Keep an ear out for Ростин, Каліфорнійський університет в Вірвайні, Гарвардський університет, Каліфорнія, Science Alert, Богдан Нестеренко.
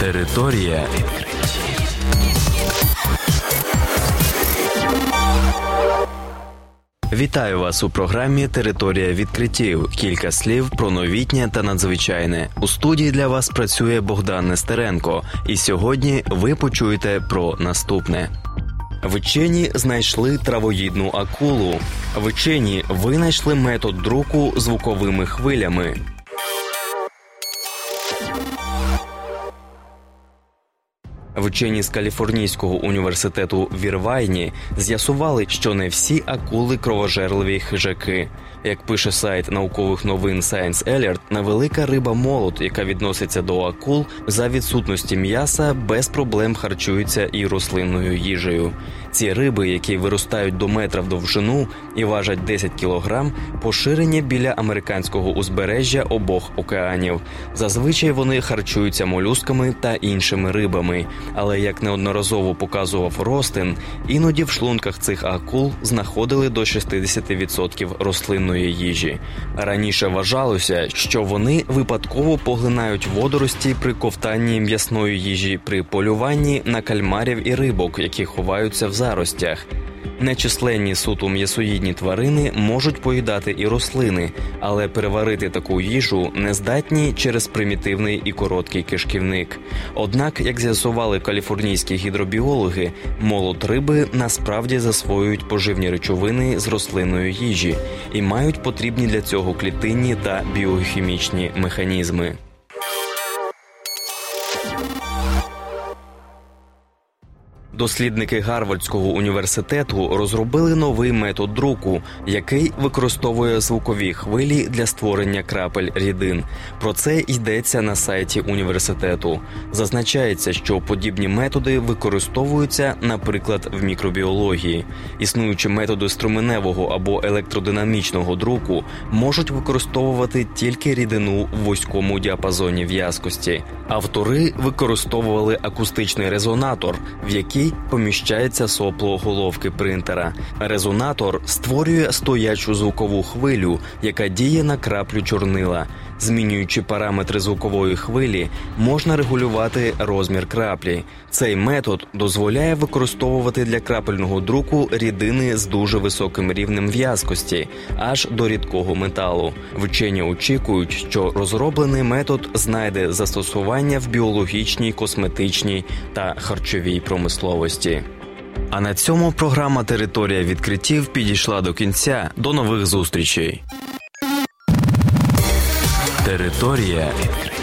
Територія відкриттів. Вітаю вас у програмі «Територія відкриттів». Кілька слів про новітнє та надзвичайне. У студії для вас працює Богдан Нестеренко. І сьогодні ви почуєте про наступне. Вчені знайшли травоїдну акулу. Вчені винайшли метод друку звуковими хвилями. Вчені з Каліфорнійського університету в Вірвайні з'ясували, що не всі акули – кровожерливі хижаки. Як пише сайт наукових новин Science Alert, невелика риба молот, яка відноситься до акул, за відсутності м'яса без проблем харчується і рослинною їжею. Ці риби, які виростають до метра в довжину і важать 10 кілограм, поширені біля американського узбережжя обох океанів. Зазвичай вони харчуються молюсками та іншими рибами. Але, як неодноразово показував Ростин, іноді в шлунках цих акул знаходили до 60% рослинної їжі. Раніше вважалося, що вони випадково поглинають водорості при ковтанні м'ясної їжі при полюванні на кальмарів і рибок, які ховаються в заростях. Нечисленні суто м'ясоїдні тварини можуть поїдати і рослини, але переварити таку їжу не здатні через примітивний і короткий кишківник. Однак, як з'ясували каліфорнійські гідробіологи, молот риби насправді засвоюють поживні речовини з рослинної їжі і мають потрібні для цього клітинні та біохімічні механізми. Дослідники Гарвардського університету розробили новий метод друку, який використовує звукові хвилі для створення крапель рідин. Про це йдеться на сайті університету. Зазначається, що подібні методи використовуються, наприклад, в мікробіології. Існуючі методи струменевого або електродинамічного друку можуть використовувати тільки рідину в вузькому діапазоні в'язкості. Автори використовували акустичний резонатор, в який поміщається сопло головки принтера. Резонатор створює стоячу звукову хвилю, яка діє на краплю чорнила. Змінюючи параметри звукової хвилі, можна регулювати розмір краплі. Цей метод дозволяє використовувати для крапельного друку рідини з дуже високим рівнем в'язкості, аж до рідкого металу. Вчені очікують, що розроблений метод знайде застосування в біологічній, косметичній та харчовій промисловості. А на цьому програма «Територія відкриттів» підійшла до кінця. До нових зустрічей! Територія відкриттів.